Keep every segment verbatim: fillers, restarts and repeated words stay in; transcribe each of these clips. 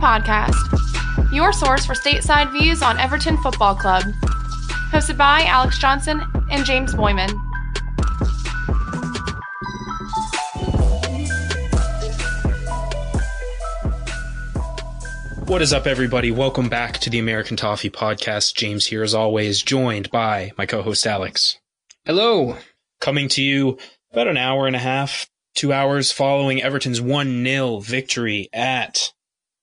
Toffee Podcast, your source for stateside views on Everton Football Club. Hosted by Alex Johnson and James Boyman. What is up, everybody? Welcome back to the American Toffee Podcast. James here, as always, joined by my co-host Alex. Hello. Coming to you about an hour and a half, two hours following Everton's one nil victory at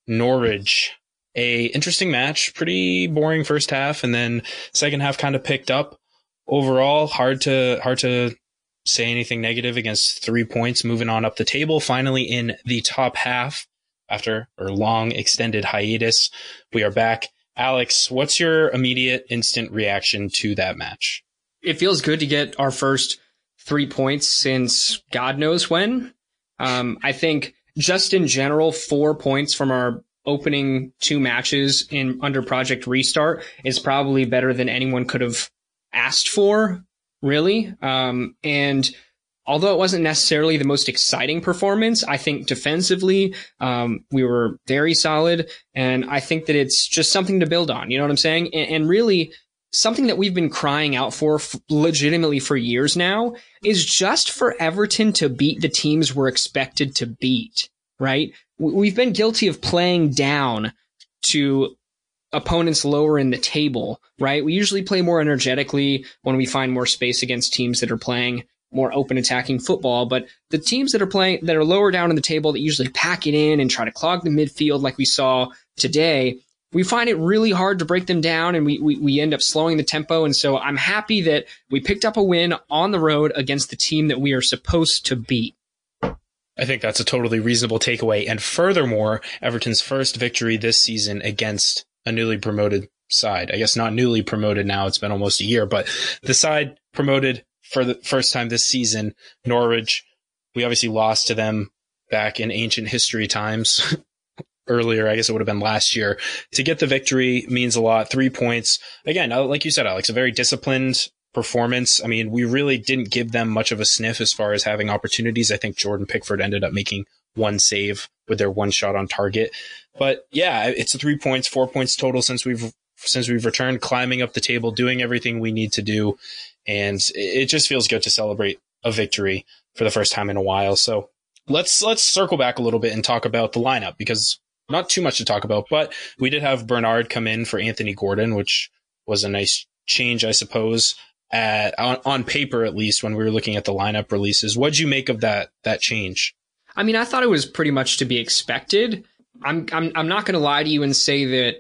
Norwich. A interesting match, pretty boring first half, and then second half kind of picked up. Overall, hard to hard to say anything negative against three points, moving on up the table, finally in the top half. After a long extended hiatus, we are back. Alex, what's your immediate instant reaction to that match? It feels good to get our first three points since God knows when. Um, I think just in general, four points from our opening two matches in under Project Restart is probably better than anyone could have asked for, really. Um, and although it wasn't necessarily the most exciting performance, I think defensively um, we were very solid, and I think that it's just something to build on. You know what I'm saying? And, and really, something that we've been crying out for f- legitimately for years now is just for Everton to beat the teams we're expected to beat, right? We've been guilty of playing down to opponents lower in the table, right? We usually play more energetically when we find more space against teams that are playing more open attacking football, but the teams that are playing that are lower down in the table that usually pack it in and try to clog the midfield like we saw today, we find it really hard to break them down, and we, we, we end up slowing the tempo. And so I'm happy that we picked up a win on the road against the team that we are supposed to beat. I think that's a totally reasonable takeaway. And furthermore, Everton's first victory this season against a newly promoted side. I guess not newly promoted now. It's been almost a year, but the side promoted for the first time this season, Norwich. We obviously lost to them back in ancient history times earlier. I guess it would have been last year. To get the victory means a lot. Three points. Again, like you said, Alex, a very disciplined performance. I mean, we really didn't give them much of a sniff as far as having opportunities. I think Jordan Pickford ended up making one save with their one shot on target. But yeah, it's three points, four points total since we've since we've returned, climbing up the table, doing everything we need to do. And it just feels good to celebrate a victory for the first time in a while. So let's let's circle back a little bit and talk about the lineup, because not too much to talk about, but we did have Bernard come in for Anthony Gordon, which was a nice change, I suppose. At, on, on paper, at least, when we were looking at the lineup releases. What'd you make of that that change? I mean, I thought it was pretty much to be expected. I'm I'm, I'm not going to lie to you and say that,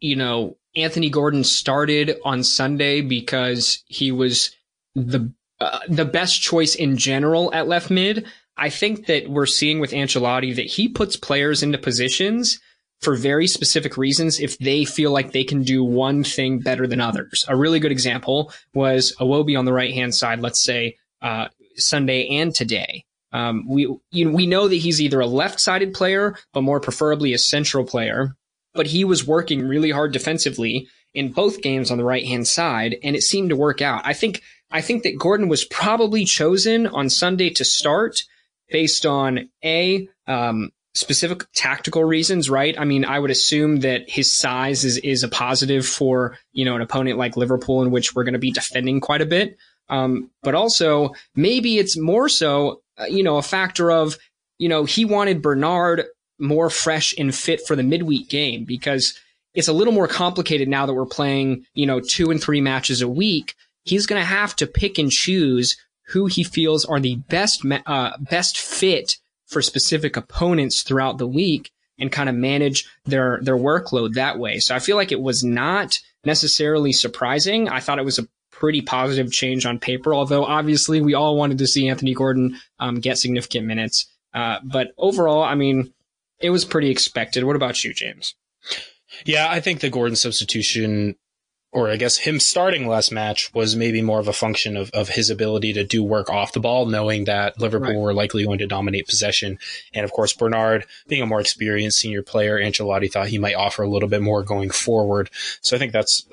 you know, Anthony Gordon started on Sunday because he was the uh, the best choice in general at left mid. I think that we're seeing with Ancelotti that he puts players into positions for very specific reasons if they feel like they can do one thing better than others. A really good example was Iwobi on the right-hand side, let's say, uh, Sunday and today. Um, we you know, we know that he's either a left-sided player, but more preferably a central player, but he was working really hard defensively in both games on the right-hand side, and it seemed to work out. I think I think that Gordon was probably chosen on Sunday to start based on, A, um, specific tactical reasons, right? I mean, I would assume that his size is, is a positive for, you know, an opponent like Liverpool, in which we're going to be defending quite a bit. Um, but also maybe it's more so, uh, you know, a factor of, you know, he wanted Bernard more fresh and fit for the midweek game, because it's a little more complicated now that we're playing, you know, two and three matches a week. He's going to have to pick and choose who he feels are the best, uh, best fit for specific opponents throughout the week, and kind of manage their, their workload that way. So I feel like it was not necessarily surprising. I thought it was a pretty positive change on paper, although obviously we all wanted to see Anthony Gordon um, get significant minutes. Uh, but overall, I mean, it was pretty expected. What about you, James? Yeah, I think the Gordon substitution, or I guess him starting last match, was maybe more of a function of, of his ability to do work off the ball, knowing that Liverpool right. were likely going to dominate possession. And of course, Bernard, being a more experienced senior player, Ancelotti thought he might offer a little bit more going forward. So I think that's,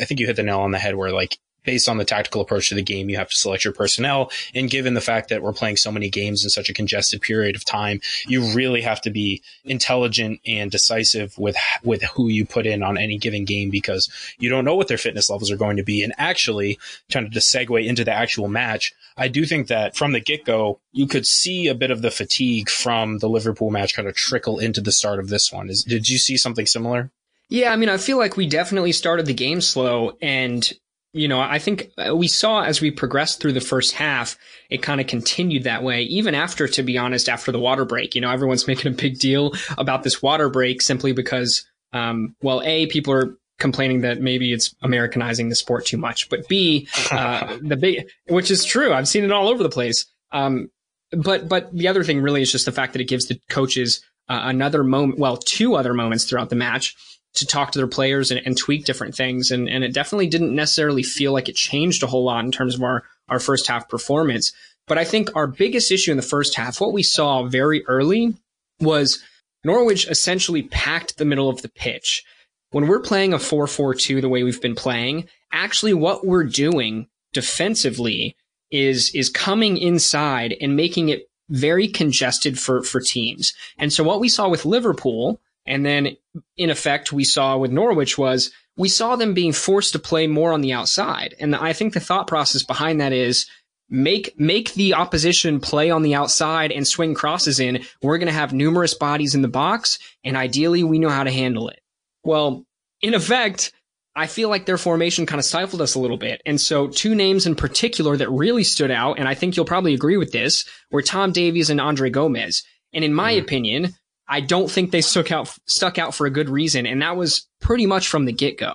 I think you hit the nail on the head where, like, based on the tactical approach to the game, you have to select your personnel. And given the fact that we're playing so many games in such a congested period of time, you really have to be intelligent and decisive with, with who you put in on any given game, because you don't know what their fitness levels are going to be. And actually, trying to segue into the actual match, I do think that from the get-go, you could see a bit of the fatigue from the Liverpool match kind of trickle into the start of this one. Is, did you see something similar? Yeah, I mean, I feel like we definitely started the game slow, and you know, I think we saw as we progressed through the first half, it kind of continued that way, even after, to be honest, after the water break. You know, everyone's making a big deal about this water break simply because, um, well, A, people are complaining that maybe it's Americanizing the sport too much, but B, uh, the big, which is true. I've seen it all over the place. Um, but, but the other thing really is just the fact that it gives the coaches uh, another moment, well, two other moments throughout the match to talk to their players and, and tweak different things. And, and it definitely didn't necessarily feel like it changed a whole lot in terms of our, our first half performance. But I think our biggest issue in the first half, what we saw very early, was Norwich essentially packed the middle of the pitch. When we're playing a four four two the way we've been playing, actually what we're doing defensively is, is coming inside and making it very congested for, for teams. And so what we saw with Liverpool, and then, in effect, we saw with Norwich, was we saw them being forced to play more on the outside. And I think the thought process behind that is make make the opposition play on the outside and swing crosses in. We're going to have numerous bodies in the box, and ideally, we know how to handle it. Well, in effect, I feel like their formation kind of stifled us a little bit. And so two names in particular that really stood out, and I think you'll probably agree with this, were Tom Davies and Andre Gomez. And in my mm. opinion, I don't think they stuck out, stuck out for a good reason, and that was pretty much from the get-go.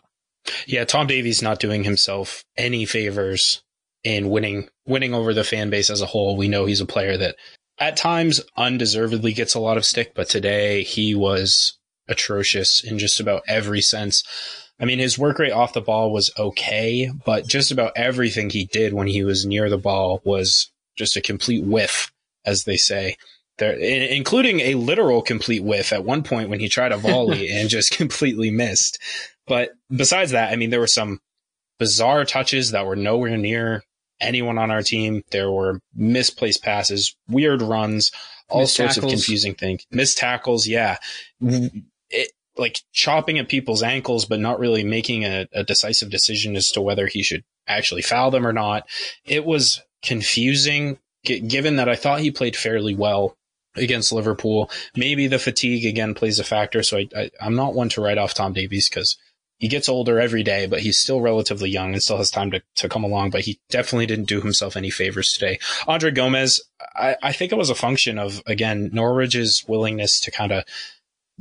Yeah, Tom Davies not doing himself any favors in winning winning over the fan base as a whole. We know he's a player that at times undeservedly gets a lot of stick, but today he was atrocious in just about every sense. I mean, his work rate off the ball was okay, but just about everything he did when he was near the ball was just a complete whiff, as they say. There, including a literal complete whiff at one point when he tried a volley and just completely missed. But besides that, I mean, there were some bizarre touches that were nowhere near anyone on our team. There were misplaced passes, weird runs, all missed sorts tackles. Of confusing things. Missed tackles, yeah. It, like chopping at people's ankles, but not really making a, a decisive decision as to whether he should actually foul them or not. It was confusing, g- given that I thought he played fairly well against Liverpool. Maybe the fatigue again plays a factor. So I, I, I'm not one to write off Tom Davies because he gets older every day, but he's still relatively young and still has time to, to come along. But he definitely didn't do himself any favors today. Andre Gomez, I, I think it was a function of, again, Norwich's willingness to kind of,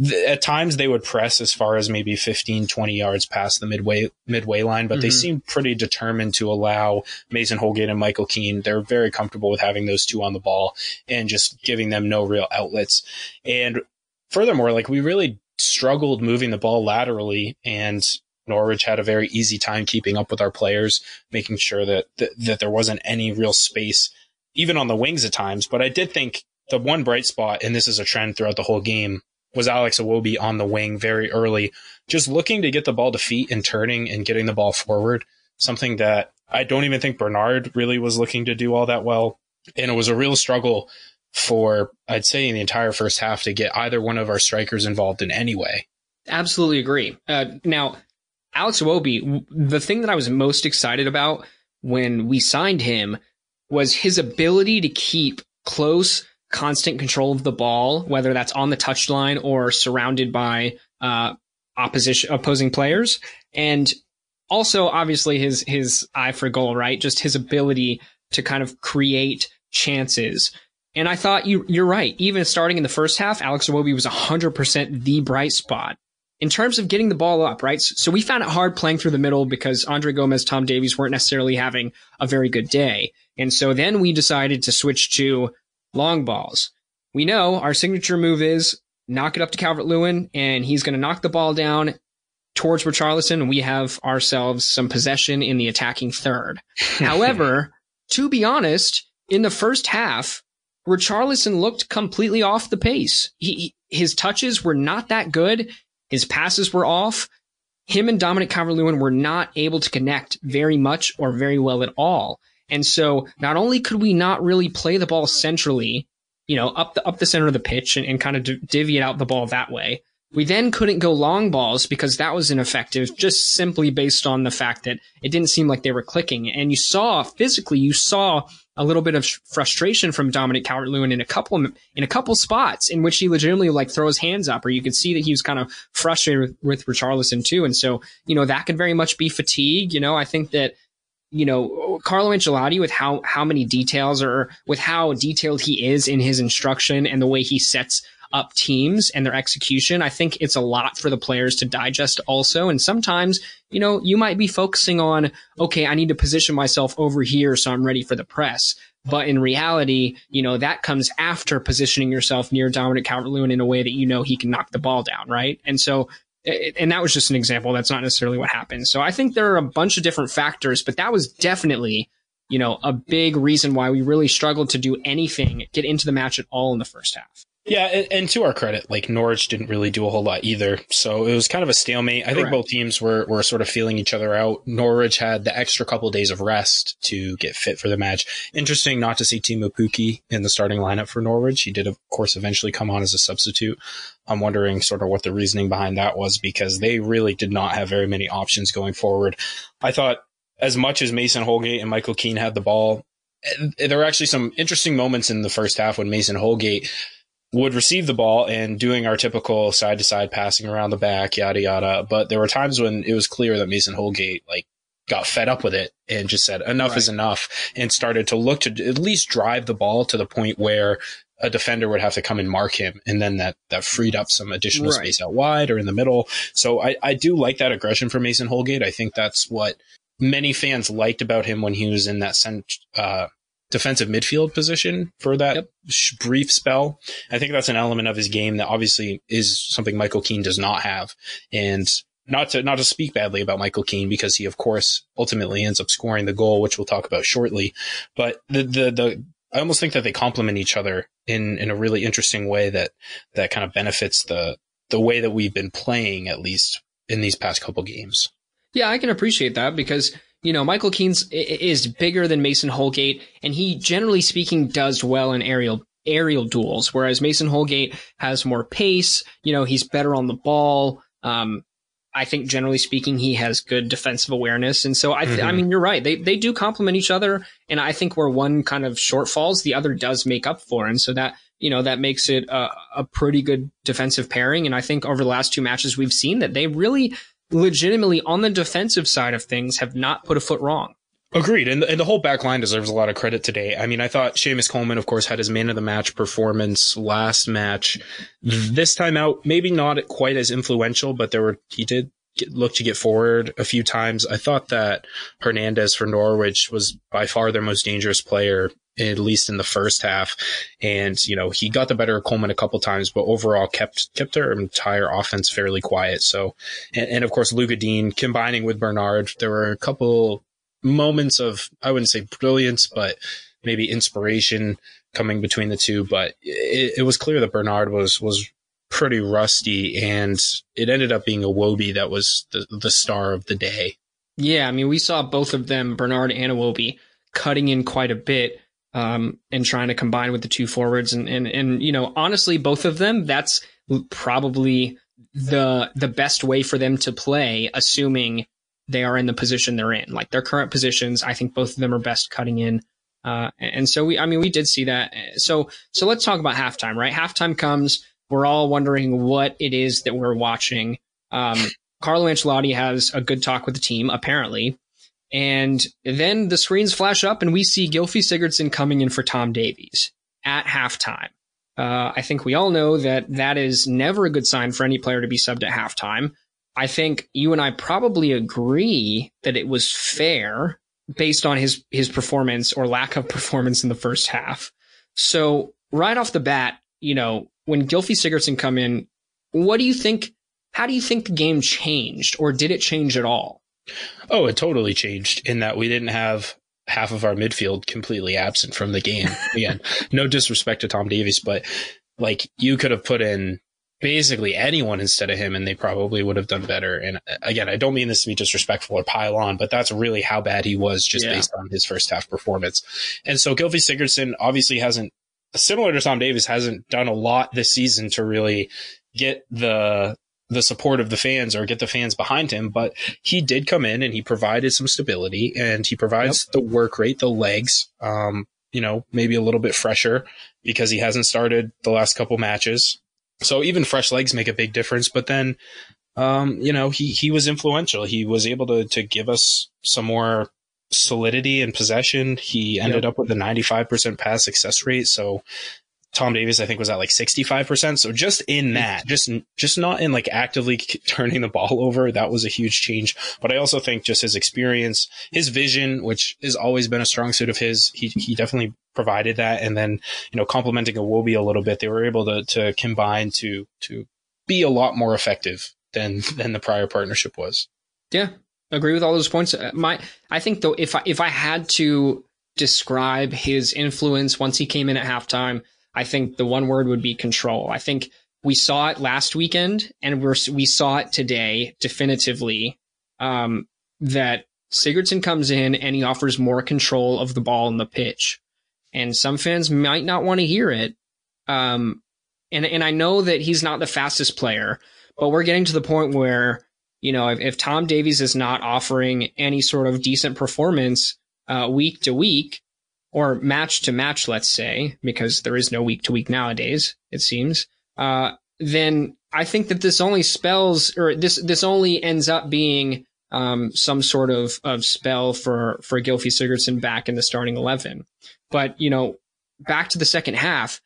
th- at times they would press as far as maybe fifteen, twenty yards past the midway, midway line, but mm-hmm. they seemed pretty determined to allow Mason Holgate and Michael Keane. They're very comfortable with having those two on the ball and just giving them no real outlets. And furthermore, like we really struggled moving the ball laterally, and Norwich had a very easy time keeping up with our players, making sure that, th- that there wasn't any real space, even on the wings at times. But I did think the one bright spot, and this is a trend throughout the whole game, was Alex Iwobi on the wing very early, just looking to get the ball to feet and turning and getting the ball forward, something that I don't even think Bernard really was looking to do all that well. And it was a real struggle for, I'd say, in the entire first half to get either one of our strikers involved in any way. Absolutely agree. Uh, now, Alex Iwobi, the thing that I was most excited about when we signed him was his ability to keep close, constant control of the ball, whether that's on the touchline or surrounded by uh, opposition opposing players. And also, obviously, his his eye for goal, right? Just his ability to kind of create chances. And I thought you, you're right. Even starting in the first half, Alex Iwobi was one hundred percent the bright spot in terms of getting the ball up, right? So we found it hard playing through the middle because Andre Gomez, Tom Davies weren't necessarily having a very good day. And so then we decided to switch to long balls. We know our signature move is knock it up to Calvert-Lewin, and he's going to knock the ball down towards Richarlison, and we have ourselves some possession in the attacking third. However, to be honest, in the first half, Richarlison looked completely off the pace. He, his touches were not that good. His passes were off. him and Dominic Calvert-Lewin were not able to connect very much or very well at all. And so not only could we not really play the ball centrally, you know, up the up the center of the pitch and, and kind of div- divvy it out the ball that way, we then couldn't go long balls because that was ineffective, just simply based on the fact that it didn't seem like they were clicking. And you saw physically, you saw a little bit of frustration from Dominic Calvert-Lewin in a couple in a couple spots in which he legitimately like throw his hands up, or you could see that he was kind of frustrated with, with Richarlison too. And so, you know, that could very much be fatigue. You know, I think that, you know, Carlo Ancelotti, with how how many details or with how detailed he is in his instruction and the way he sets up teams and their execution, I think it's a lot for the players to digest also. And sometimes, you know, you might be focusing on, okay, I need to position myself over here so I'm ready for the press. But in reality, you know, that comes after positioning yourself near Dominic Calvert-Lewin in a way that, you know, he can knock the ball down, right? And so, and that was just an example. That's not necessarily what happened. So I think there are a bunch of different factors, but that was definitely, you know, a big reason why we really struggled to do anything, get into the match at all in the first half. Yeah, and to our credit, like Norwich didn't really do a whole lot either. So it was kind of a stalemate. I Correct. think both teams were, were sort of feeling each other out. Norwich had the extra couple of days of rest to get fit for the match. Interesting not to see Timo Pukki in the starting lineup for Norwich. He did, of course, eventually come on as a substitute. I'm wondering sort of what the reasoning behind that was, because they really did not have very many options going forward. I thought as much as Mason Holgate and Michael Keane had the ball, there were actually some interesting moments in the first half when Mason Holgate would receive the ball and doing our typical side-to-side passing around the back, yada, yada. But there were times when it was clear that Mason Holgate, like, got fed up with it and just said, enough right. is enough, and started to look to at least drive the ball to the point where a defender would have to come and mark him. And then that, that freed up some additional right. space out wide or in the middle. So I, I do like that aggression from Mason Holgate. I think that's what many fans liked about him when he was in that cent- uh defensive midfield position for that yep. brief spell. I think that's an element of his game that obviously is something Michael Keane does not have. And not to, not to speak badly about Michael Keane, because he, of course, ultimately ends up scoring the goal, which we'll talk about shortly. But the, the, the, I almost think that they complement each other in, in a really interesting way that, that kind of benefits the, the way that we've been playing, at least in these past couple games. Yeah, I can appreciate that, because you know, Michael Keane is bigger than Mason Holgate, and he, generally speaking, does well in aerial aerial duels, whereas Mason Holgate has more pace. You know, he's better on the ball. Um, I think, generally speaking, he has good defensive awareness. And so, I, th- mm-hmm. I mean, you're right. They they do complement each other, and I think where one kind of shortfalls, the other does make up for. And so that, you know, that makes it a, a pretty good defensive pairing. And I think over the last two matches, we've seen that they really legitimately on the defensive side of things have not put a foot wrong. Agreed. And, and the whole back line deserves a lot of credit today. I mean, I thought Seamus Coleman, of course, had his man of the match performance last match. This time out, maybe not quite as influential, but there were, he did get, look to get forward a few times. I thought that Hernandez for Norwich was by far their most dangerous player, at least in the first half. And, you know, he got the better of Coleman a couple times, but overall kept kept their entire offense fairly quiet. So, and, and of course, Luka Dean combining with Bernard, there were a couple moments of, I wouldn't say brilliance, but maybe inspiration coming between the two. But it, it was clear that Bernard was, was pretty rusty, and it ended up being Iwobi that was the, the star of the day. Yeah, I mean, we saw both of them, Bernard and Iwobi, cutting in quite a bit. Um, and trying to combine with the two forwards, and, and, and, you know, honestly, both of them, that's probably the, the best way for them to play, assuming they are in the position they're in, like their current positions. I think both of them are best cutting in. Uh, and so we, I mean, we did see that. So, so let's talk about halftime, right? Halftime comes, we're all wondering what it is that we're watching. Um, Carlo Ancelotti has a good talk with the team, apparently. And then the screens flash up and we see Gylfi Sigurdsson coming in for Tom Davies at halftime. Uh, I think we all know that that is never a good sign for any player to be subbed at halftime. I think you and I probably agree that it was fair based on his, his performance or lack of performance in the first half. So right off the bat, you know, when Gylfi Sigurdsson come in, what do you think, how do you think the game changed, or did it change at all? Oh, it totally changed in that we didn't have half of our midfield completely absent from the game. Again, no disrespect to Tom Davies, but like you could have put in basically anyone instead of him, and they probably would have done better. And again, I don't mean this to be disrespectful or pile on, but that's really how bad he was just yeah. based on his first half performance. And so Gylfi Sigurdsson obviously hasn't, similar to Tom Davies, hasn't done a lot this season to really get the the support of the fans or get the fans behind him, but he did come in and he provided some stability, and he provides yep. the work rate, the legs, um, you know, maybe a little bit fresher because he hasn't started the last couple matches. So even fresh legs make a big difference. But then, um, you know, he, he was influential. He was able to, to give us some more solidity and possession. He ended yep. up with a ninety-five percent pass success rate. So Tom Davies, I think, was at like sixty-five percent. So just in that, just, just not in like actively turning the ball over. That was a huge change. But I also think just his experience, his vision, which has always been a strong suit of his, he, he definitely provided that. And then, you know, complementing Iwobi a little bit, they were able to, to combine to, to be a lot more effective than, than the prior partnership was. Yeah. Agree with all those points. My, I think though, if I, if I had to describe his influence once he came in at halftime, I think the one word would be control. I think we saw it last weekend, and we're, we saw it today definitively, um, that Sigurdsson comes in and he offers more control of the ball and the pitch. And some fans might not want to hear it. Um, and, and I know that he's not the fastest player, but we're getting to the point where, you know, if, if Tom Davies is not offering any sort of decent performance uh, week to week, or match to match, let's say, because there is no week to week nowadays, it seems, uh, then I think that this only spells, or this, this only ends up being um, some sort of, of spell for, for Gylfi Sigurdsson back in the starting eleven. But, you know, back to the second half,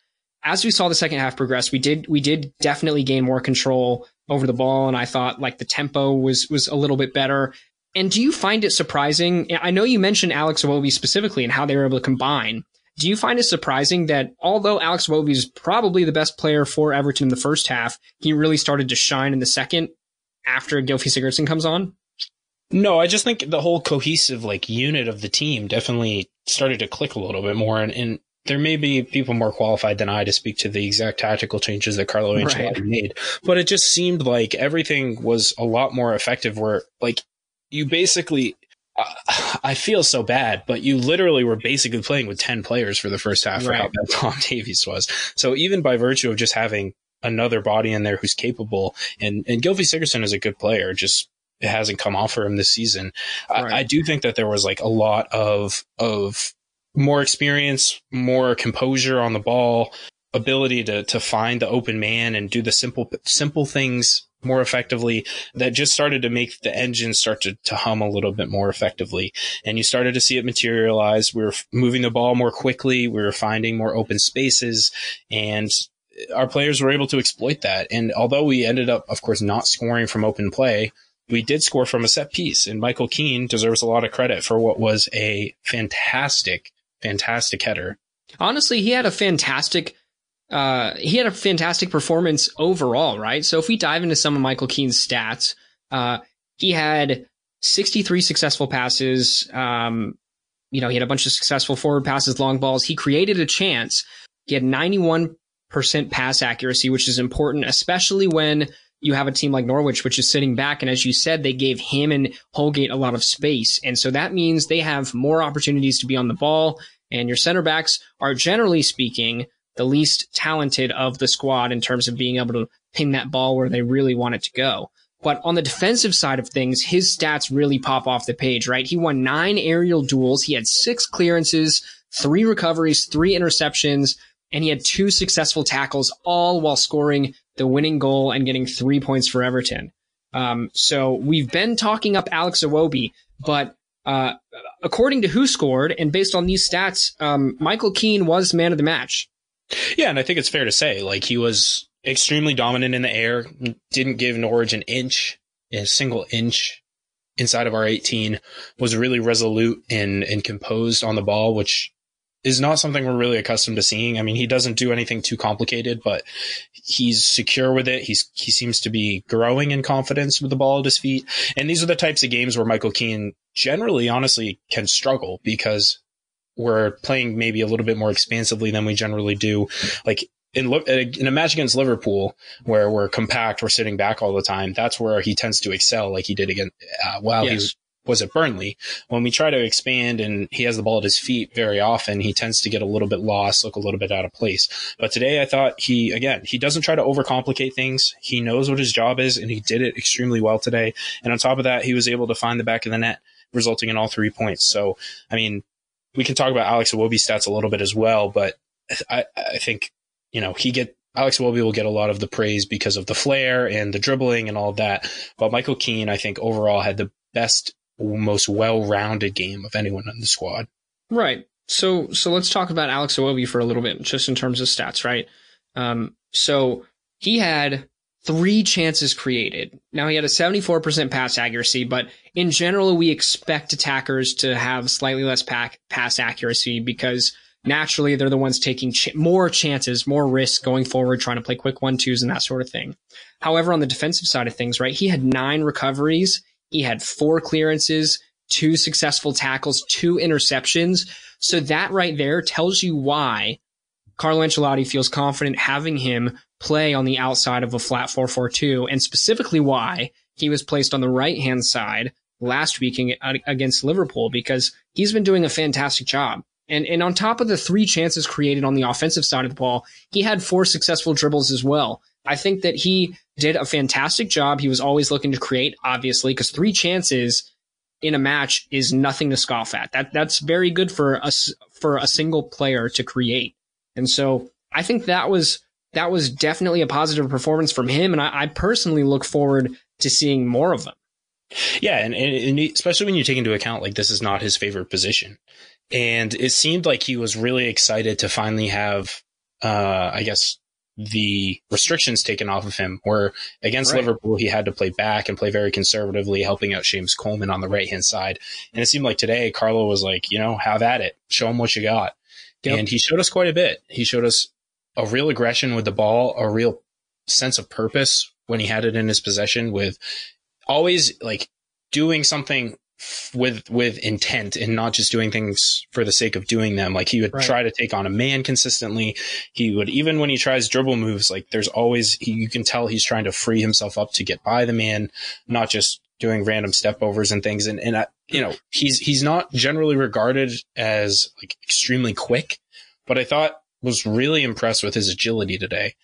as we saw the second half progress, we did, we did definitely gain more control over the ball. And I thought like the tempo was, was a little bit better. And do you find it surprising? I know you mentioned Alex Iwobi specifically and how they were able to combine. Do you find it surprising that although Alex Iwobi is probably the best player for Everton in the first half, he really started to shine in the second after Gylfi Sigurdsson comes on? No, I just think the whole cohesive like unit of the team definitely started to click a little bit more. And, and there may be people more qualified than I to speak to the exact tactical changes that Carlo Ancelotti right. made, but it just seemed like everything was a lot more effective where like, you basically, uh, I feel so bad, but you literally were basically playing with ten players for the first half right. for how bad Tom Davies was. So even by virtue of just having another body in there who's capable, and, and Gylfi Sigurdsson is a good player, just it hasn't come off for him this season. Right. I, I do think that there was like a lot of, of more experience, more composure on the ball, ability to, to find the open man and do the simple, simple things more effectively that just started to make the engine start to, to hum a little bit more effectively. And you started to see it materialize. We were moving the ball more quickly. We were finding more open spaces, and our players were able to exploit that. And although we ended up, of course, not scoring from open play, we did score from a set piece, and Michael Keane deserves a lot of credit for what was a fantastic, fantastic header. Honestly, he had a fantastic Uh, he had a fantastic performance overall, right? So if we dive into some of Michael Keane's stats, uh, he had sixty-three successful passes. Um, you know, he had a bunch of successful forward passes, long balls. He created a chance. He had ninety-one percent pass accuracy, which is important, especially when you have a team like Norwich, which is sitting back. And as you said, they gave him and Holgate a lot of space. And so that means they have more opportunities to be on the ball. And your center backs are, generally speaking, the least talented of the squad in terms of being able to ping that ball where they really want it to go. But on the defensive side of things, his stats really pop off the page, right? He won nine aerial duels. He had six clearances, three recoveries, three interceptions, and he had two successful tackles, all while scoring the winning goal and getting three points for Everton. Um, so we've been talking up Alex Iwobi, but uh, according to who scored and based on these stats, um, Michael Keane was man of the match. Yeah, and I think it's fair to say, like, he was extremely dominant in the air, didn't give Norwich an inch, a single inch inside of our eighteen, was really resolute and, and composed on the ball, which is not something we're really accustomed to seeing. I mean, he doesn't do anything too complicated, but he's secure with it. He's he seems to be growing in confidence with the ball at his feet. And these are the types of games where Michael Keane generally, honestly, can struggle because we're playing maybe a little bit more expansively than we generally do. Like in, in a match against Liverpool where we're compact, we're sitting back all the time, that's where he tends to excel, like he did again uh, while yes. he was, was at Burnley. When we try to expand and he has the ball at his feet very often, he tends to get a little bit lost, look a little bit out of place. But today I thought he, again, he doesn't try to overcomplicate things. He knows what his job is, and he did it extremely well today. And on top of that, he was able to find the back of the net, resulting in all three points. So, I mean, we can talk about Alex Iwobi's stats a little bit as well, but I, I think, you know, he get Alex Iwobi will get a lot of the praise because of the flair and the dribbling and all of that. But Michael Keane, I think, overall had the best, most well-rounded game of anyone on the squad. Right. So, so let's talk about Alex Iwobi for a little bit, just in terms of stats, right? Um, so he had three chances created. Now, he had a seventy-four percent pass accuracy, but in general, we expect attackers to have slightly less pack, pass accuracy because naturally they're the ones taking ch- more chances, more risks going forward, trying to play quick one-twos and that sort of thing. However, on the defensive side of things, right, he had nine recoveries. He had four clearances, two successful tackles, two interceptions. So that right there tells you why Carlo Ancelotti feels confident having him play on the outside of a flat four four two, and specifically why he was placed on the right-hand side last week against Liverpool, because he's been doing a fantastic job. And, and on top of the three chances created on the offensive side of the ball, he had four successful dribbles as well. I think that he did a fantastic job. He was always looking to create, obviously, because three chances in a match is nothing to scoff at. That that's very good for us, for a single player to create. And so I think that was that was definitely a positive performance from him. And I, I personally look forward to seeing more of him. Yeah, and, and, and especially when you take into account, like, this is not his favorite position, and it seemed like he was really excited to finally have, uh, I guess, the restrictions taken off of him, where against right. Liverpool, he had to play back and play very conservatively, helping out Seamus Coleman on the right-hand side. And it seemed like today, Carlo was like, you know, have at it, show him what you got. Yep. And he showed us quite a bit. He showed us a real aggression with the ball, a real sense of purpose when he had it in his possession, with always like doing something with with intent and not just doing things for the sake of doing them. Like, he would right. try to take on a man consistently. He would, even when he tries dribble moves, like, there's always, he, you can tell he's trying to free himself up to get by the man, not just doing random step overs and things. And, and I, you know, he's, he's not generally regarded as like extremely quick, but I thought was really impressed with his agility today,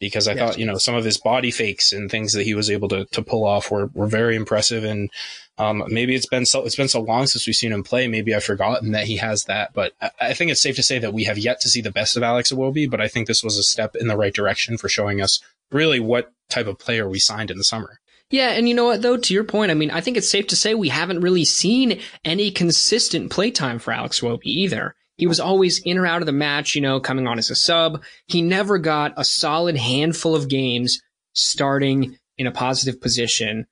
because I yes. thought, you know, some of his body fakes and things that he was able to, to pull off were, were very impressive. And um, maybe it's been so, it's been so long since we've seen him play. Maybe I've forgotten that he has that, but I, I think it's safe to say that we have yet to see the best of Alex Iwobi, but I think this was a step in the right direction for showing us really what type of player we signed in the summer. Yeah. And you know what, though, to your point, I mean, I think it's safe to say we haven't really seen any consistent playtime for Alex Iwobi either. He was always in or out of the match, you know, coming on as a sub. He never got a solid handful of games starting in a positive position.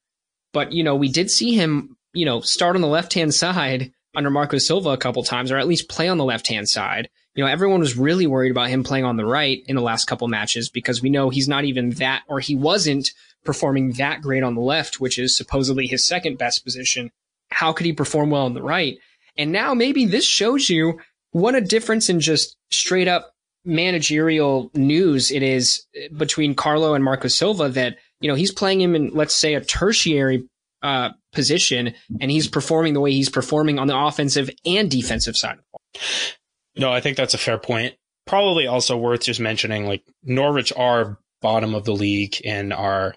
But, you know, we did see him, you know, start on the left-hand side under Marco Silva a couple times, or at least play on the left-hand side. You know, everyone was really worried about him playing on the right in the last couple matches, because we know he's not even that, or he wasn't performing that great on the left, which is supposedly his second best position. How could he perform well on the right? And now maybe this shows you what a difference in just straight up managerial news it is between Carlo and Marco Silva, that, you know, he's playing him in, let's say, a tertiary uh, position, and he's performing the way he's performing on the offensive and defensive side of the ball. No, I think that's a fair point. Probably also worth just mentioning, like, Norwich are bottom of the league and are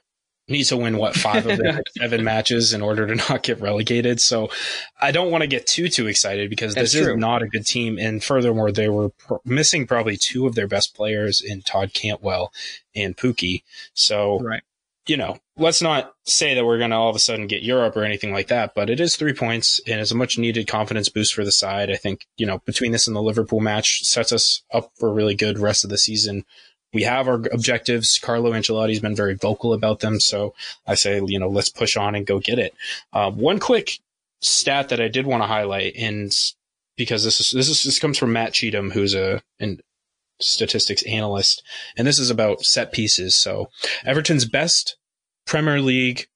needs to win, what, five of their seven matches in order to not get relegated. So I don't want to get too, too excited, because That's this true. is not a good team. And furthermore, they were pro- missing probably two of their best players in Todd Cantwell and Pukki. So, right. you know, let's not say that we're going to all of a sudden get Europe or anything like that, but it is three points and it's a much needed confidence boost for the side. I think, you know, between this and the Liverpool match sets us up for a really good rest of the season. We have our objectives. Carlo Ancelotti's been very vocal about them. So I say, you know, let's push on and go get it. Uh, one quick stat that I did want to highlight, and because this is, this is, this comes from Matt Cheatham, who's a an statistics analyst, and this is about set pieces. So Everton's best Premier League,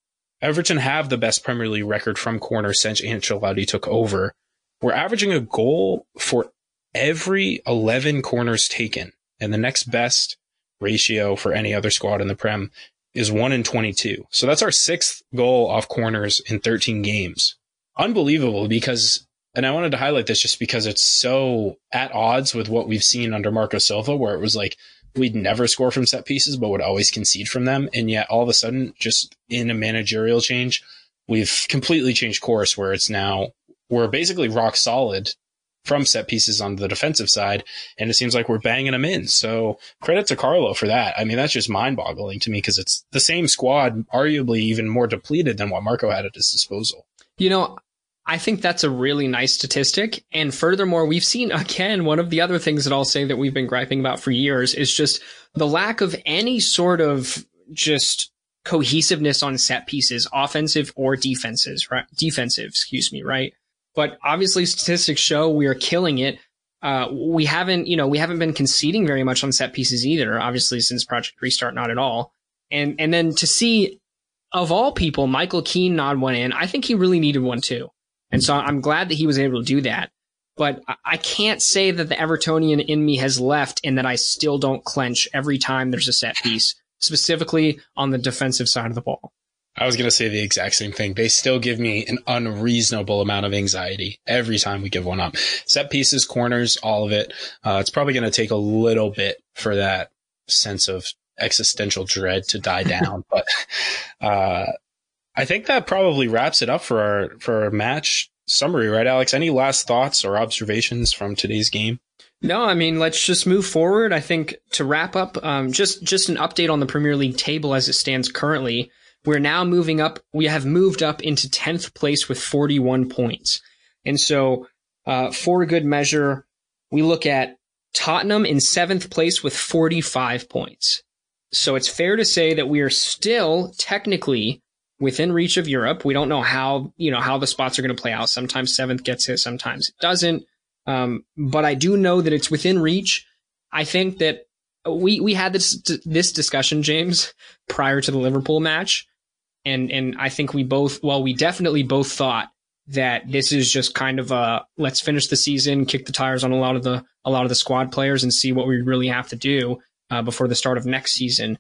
Everton have the best Premier League record from corners since Ancelotti took over. We're averaging a goal for every eleven corners taken, and the next best ratio for any other squad in the Prem is one in twenty-two. So that's our sixth goal off corners in thirteen games. Unbelievable, because, and I wanted to highlight this just because it's so at odds with what we've seen under Marco Silva, where it was like, we'd never score from set pieces, but would always concede from them. And yet all of a sudden, just in a managerial change, we've completely changed course, where it's now, we're basically rock solid from set pieces on the defensive side, and it seems like we're banging them in. So credit to Carlo for that. I mean, that's just mind-boggling to me, because it's the same squad, arguably even more depleted than what Marco had at his disposal. You know, I think that's a really nice statistic. And furthermore, we've seen, again, one of the other things that I'll say that we've been griping about for years is just the lack of any sort of just cohesiveness on set pieces, offensive or defenses, right? Defensive, excuse me, right? But obviously, statistics show we are killing it. Uh, we haven't, you know, we haven't been conceding very much on set pieces either, obviously, since Project Restart, not at all. And, and then to see, of all people, Michael Keane nod one in, I think he really needed one too. And so I'm glad that he was able to do that. But I can't say that the Evertonian in me has left and that I still don't clench every time there's a set piece, specifically on the defensive side of the ball. I was going to say the exact same thing. They still give me an unreasonable amount of anxiety every time we give one up. Set pieces, corners, all of it. Uh, it's probably going to take a little bit for that sense of existential dread to die down. But uh, I think that probably wraps it up for our, for our match summary, right, Alex? Any last thoughts or observations from today's game? No, I mean, let's just move forward. I think to wrap up, um, just, just an update on the Premier League table as it stands currently. We're now moving up. We have moved up into tenth place with forty-one points. And so uh, for good measure, we look at Tottenham in seventh place with forty-five points. So it's fair to say that we are still technically within reach of Europe. We don't know how, you know, how the spots are going to play out. Sometimes seventh gets it, sometimes it doesn't. Um, but I do know that it's within reach. I think that we, we had this, this discussion, James, prior to the Liverpool match. And, and I think we both, well, we definitely both thought that this is just kind of a, let's finish the season, kick the tires on a lot of the, a lot of the squad players and see what we really have to do uh, before the start of next season.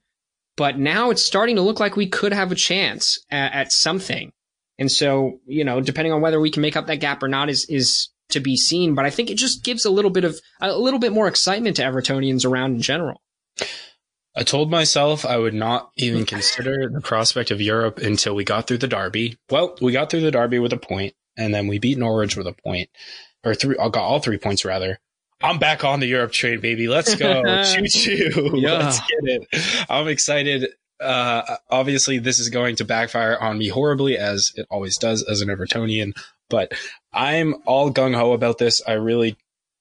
But now it's starting to look like we could have a chance at, at something. And so, you know, depending on whether we can make up that gap or not is, is to be seen. But I think it just gives a little bit of a little bit more excitement to Evertonians around in general. I told myself I would not even consider the prospect of Europe until we got through the derby. Well, we got through the derby with a point, and then we beat Norwich with a point, or three. I got all three points rather. I'm back on the Europe train, baby. Let's go. Choo choo. Yeah. Let's get it. I'm excited. Uh, obviously, this is going to backfire on me horribly, as it always does as an Evertonian. But I'm all gung-ho about this. I really,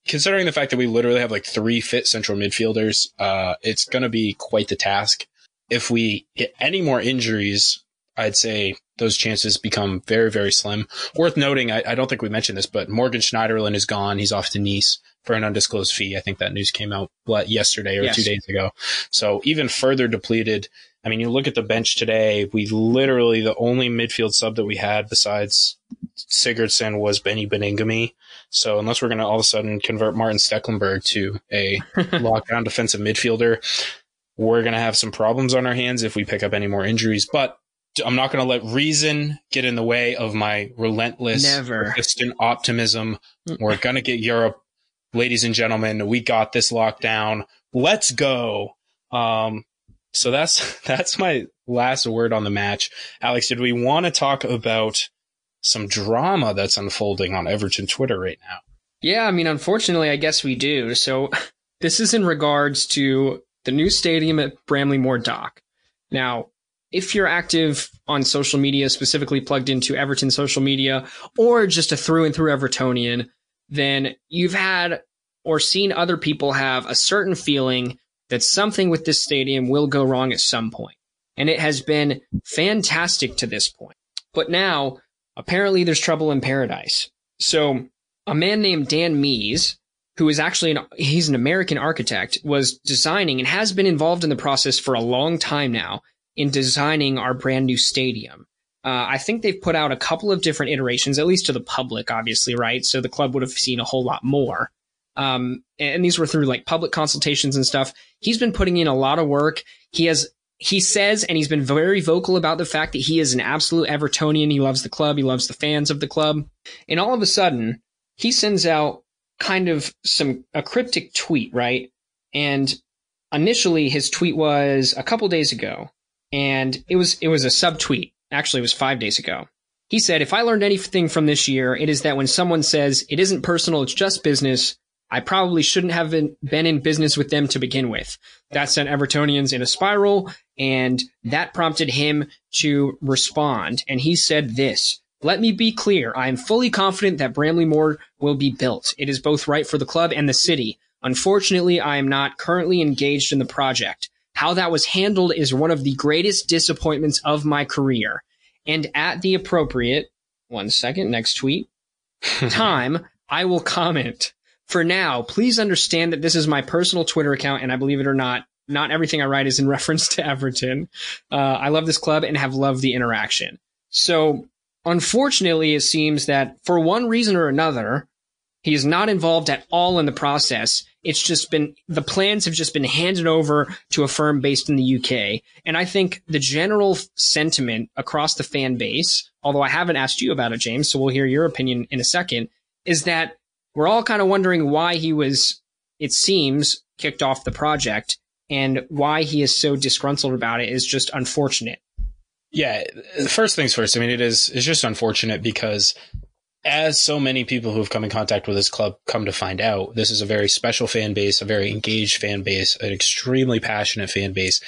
considering the fact that we literally have like three fit central midfielders, uh, it's going to be quite the task. If we get any more injuries, I'd say those chances become very, very slim. Worth noting, I, I don't think we mentioned this, but Morgan Schneiderlin is gone. He's off to Nice for an undisclosed fee. I think that news came out yesterday or yes. two days ago. So even further depleted. I mean, you look at the bench today, we literally, the only midfield sub that we had besides Sigurdsson was Benny Beningamy. So unless we're going to all of a sudden convert Martin Stecklenburg to a lockdown defensive midfielder, we're going to have some problems on our hands if we pick up any more injuries. But I'm not going to let reason get in the way of my relentless, Never. persistent optimism. We're going to get Europe. Ladies and gentlemen, we got this lockdown. Let's go. Um, so that's that's my last word on the match. Alex, did we want to talk about some drama that's unfolding on Everton Twitter right now? Yeah, I mean, unfortunately, I guess we do. So this is in regards to the new stadium at Bramley Moore Dock. Now, if you're active on social media, specifically plugged into Everton social media, or just a through and through Evertonian, then you've had or seen other people have a certain feeling that something with this stadium will go wrong at some point. And it has been fantastic to this point. But now, apparently there's trouble in paradise. So a man named Dan Meis, who is actually, an, he's an American architect, was designing and has been involved in the process for a long time now in designing our brand new stadium. Uh, I think they've put out a couple of different iterations, at least to the public, obviously, right? So the club would have seen a whole lot more. Um, and these were through like public consultations and stuff. He's been putting in a lot of work. He has, he says, and he's been very vocal about the fact that he is an absolute Evertonian. He loves the club. He loves the fans of the club. And all of a sudden he sends out kind of some, a cryptic tweet, right? And initially his tweet was a couple days ago, and it was, it was a subtweet. Actually, it was five days ago. He said, if I learned anything from this year, it is that when someone says it isn't personal, it's just business, I probably shouldn't have been, been in business with them to begin with. That sent Evertonians in a spiral, and that prompted him to respond. And he said this, let me be clear. I am fully confident that Bramley Moore will be built. It is both right for the club and the city. Unfortunately, I am not currently engaged in the project. How that was handled is one of the greatest disappointments of my career. And at the appropriate, one second, next tweet, time, I will comment. For now, please understand that this is my personal Twitter account, and I believe it or not, not everything I write is in reference to Everton. Uh, I love this club and have loved the interaction. So, unfortunately, it seems that for one reason or another, he is not involved at all in the process. It's just been, the plans have just been handed over to a firm based in the U K. And I think the general sentiment across the fan base, although I haven't asked you about it, James, so we'll hear your opinion in a second, is that we're all kind of wondering why he was, it seems, kicked off the project, and why he is so disgruntled about it is just unfortunate. Yeah, first things first. I mean, it is, it's just unfortunate because, as so many people who have come in contact with this club come to find out, this is a very special fan base, a very engaged fan base, an extremely passionate fan base.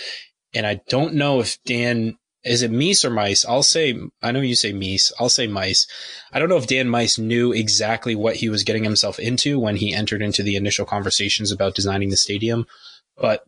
And I don't know if Dan, is it Meis or Meis? I'll say, I know you say Meis, I'll say Meis. I don't know if Dan Meis knew exactly what he was getting himself into when he entered into the initial conversations about designing the stadium, but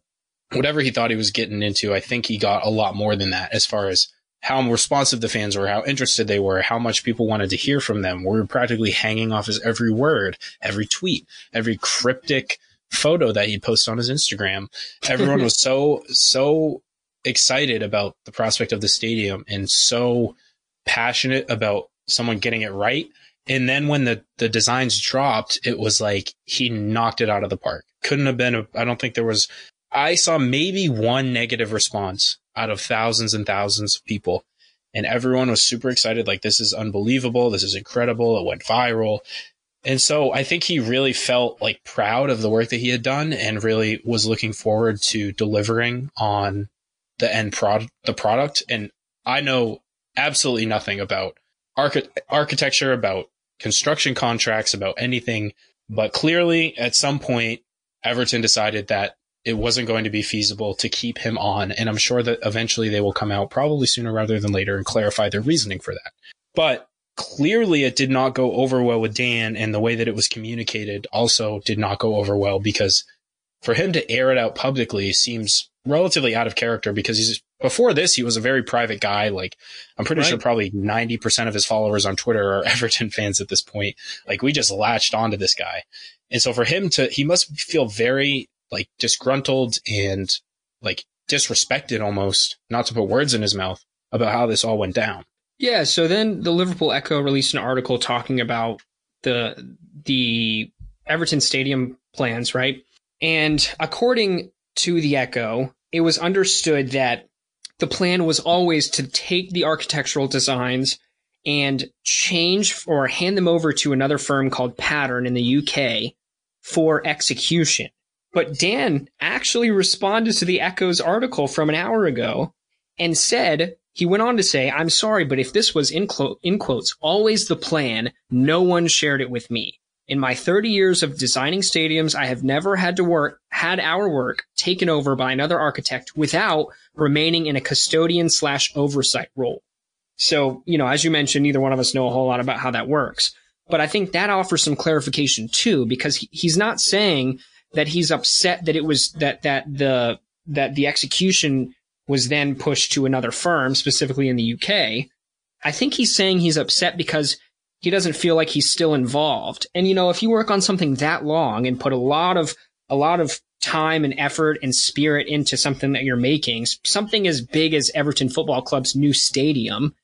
whatever he thought he was getting into, I think he got a lot more than that as far as how responsive the fans were, how interested they were, how much people wanted to hear from them. We were practically hanging off his every word, every tweet, every cryptic photo that he posts on his Instagram. Everyone was so, so excited about the prospect of the stadium and so passionate about someone getting it right. And then when the, the designs dropped, it was like he knocked it out of the park. Couldn't have been, a, I don't think there was, I saw maybe one negative response out of thousands and thousands of people. And everyone was super excited. Like, this is unbelievable. This is incredible. It went viral. And so I think he really felt like proud of the work that he had done and really was looking forward to delivering on the end product, the product. And I know absolutely nothing about archi- architecture, about construction contracts, about anything. But clearly at some point, Everton decided that it wasn't going to be feasible to keep him on. And I'm sure that eventually they will come out, probably sooner rather than later, and clarify their reasoning for that. But clearly it did not go over well with Dan, and the way that it was communicated also did not go over well, because for him to air it out publicly seems relatively out of character, because he's, before this, he was a very private guy. Like, I'm pretty right. sure probably ninety percent of his followers on Twitter are Everton fans at this point. Like, we just latched onto this guy. And so for him to, he must feel very, like, disgruntled and like disrespected almost, not to put words in his mouth, about how this all went down. Yeah. So then the Liverpool Echo released an article talking about the, the Everton Stadium plans, right? And according to the Echo, it was understood that the plan was always to take the architectural designs and change or hand them over to another firm called Pattern in the U K for execution. But Dan actually responded to the Echo's article from an hour ago and said, he went on to say, I'm sorry, but if this was, in, quote, in quotes, always the plan, no one shared it with me. In my thirty years of designing stadiums, I have never had to work, had our work taken over by another architect without remaining in a custodian slash oversight role. So, you know, as you mentioned, neither one of us know a whole lot about how that works. But I think that offers some clarification, too, because he, he's not saying that he's upset that it was that that the that the execution was then pushed to another firm, specifically in the U K. I think he's saying he's upset because he doesn't feel like he's still involved. And, you know, if you work on something that long and put a lot of a lot of time and effort and spirit into something that you're making, something as big as Everton Football Club's new stadium,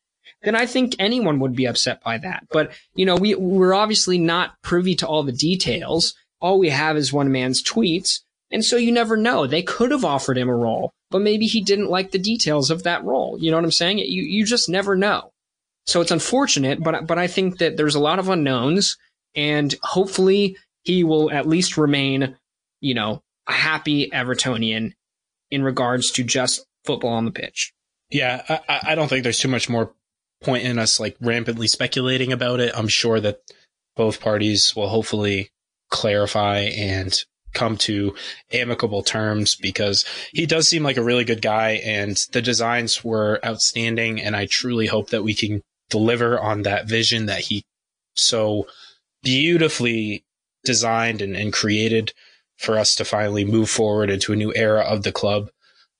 then I think anyone would be upset by that. But, you know, we we're obviously not privy to all the details. all we have is one man's tweets. And so you never know. They could have offered him a role, but maybe he didn't like the details of that role. You know what I'm saying? You you just never know. So it's unfortunate, but but I think that there's a lot of unknowns, and hopefully he will at least remain, you know, a happy Evertonian in regards to just football on the pitch. Yeah, I, I don't think there's too much more point in us like rampantly speculating about it. I'm sure that both parties will hopefully clarify and come to amicable terms, because he does seem like a really good guy and the designs were outstanding. And I truly hope that we can deliver on that vision that he so beautifully designed and, and created for us to finally move forward into a new era of the club.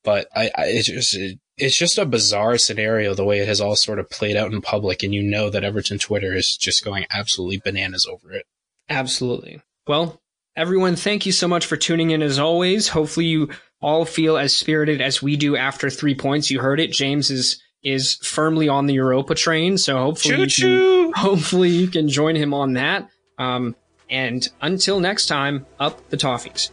But I, I it's just, it, it's just a bizarre scenario, the way it has all sort of played out in public. And you know that Everton Twitter is just going absolutely bananas over it. Absolutely. Well, everyone, thank you so much for tuning in as always. Hopefully you all feel as spirited as we do after three points. You heard it. James is is firmly on the Europa train, so hopefully, you can, hopefully you can join him on that. Um, and until next time, up the Toffees.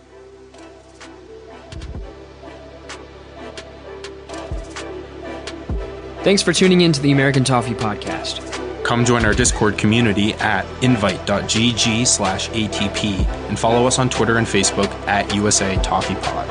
Thanks for tuning in to the American Toffee Podcast. Come join our Discord community at invite dot g g slash A T P and follow us on Twitter and Facebook at U S A Toffee Pod.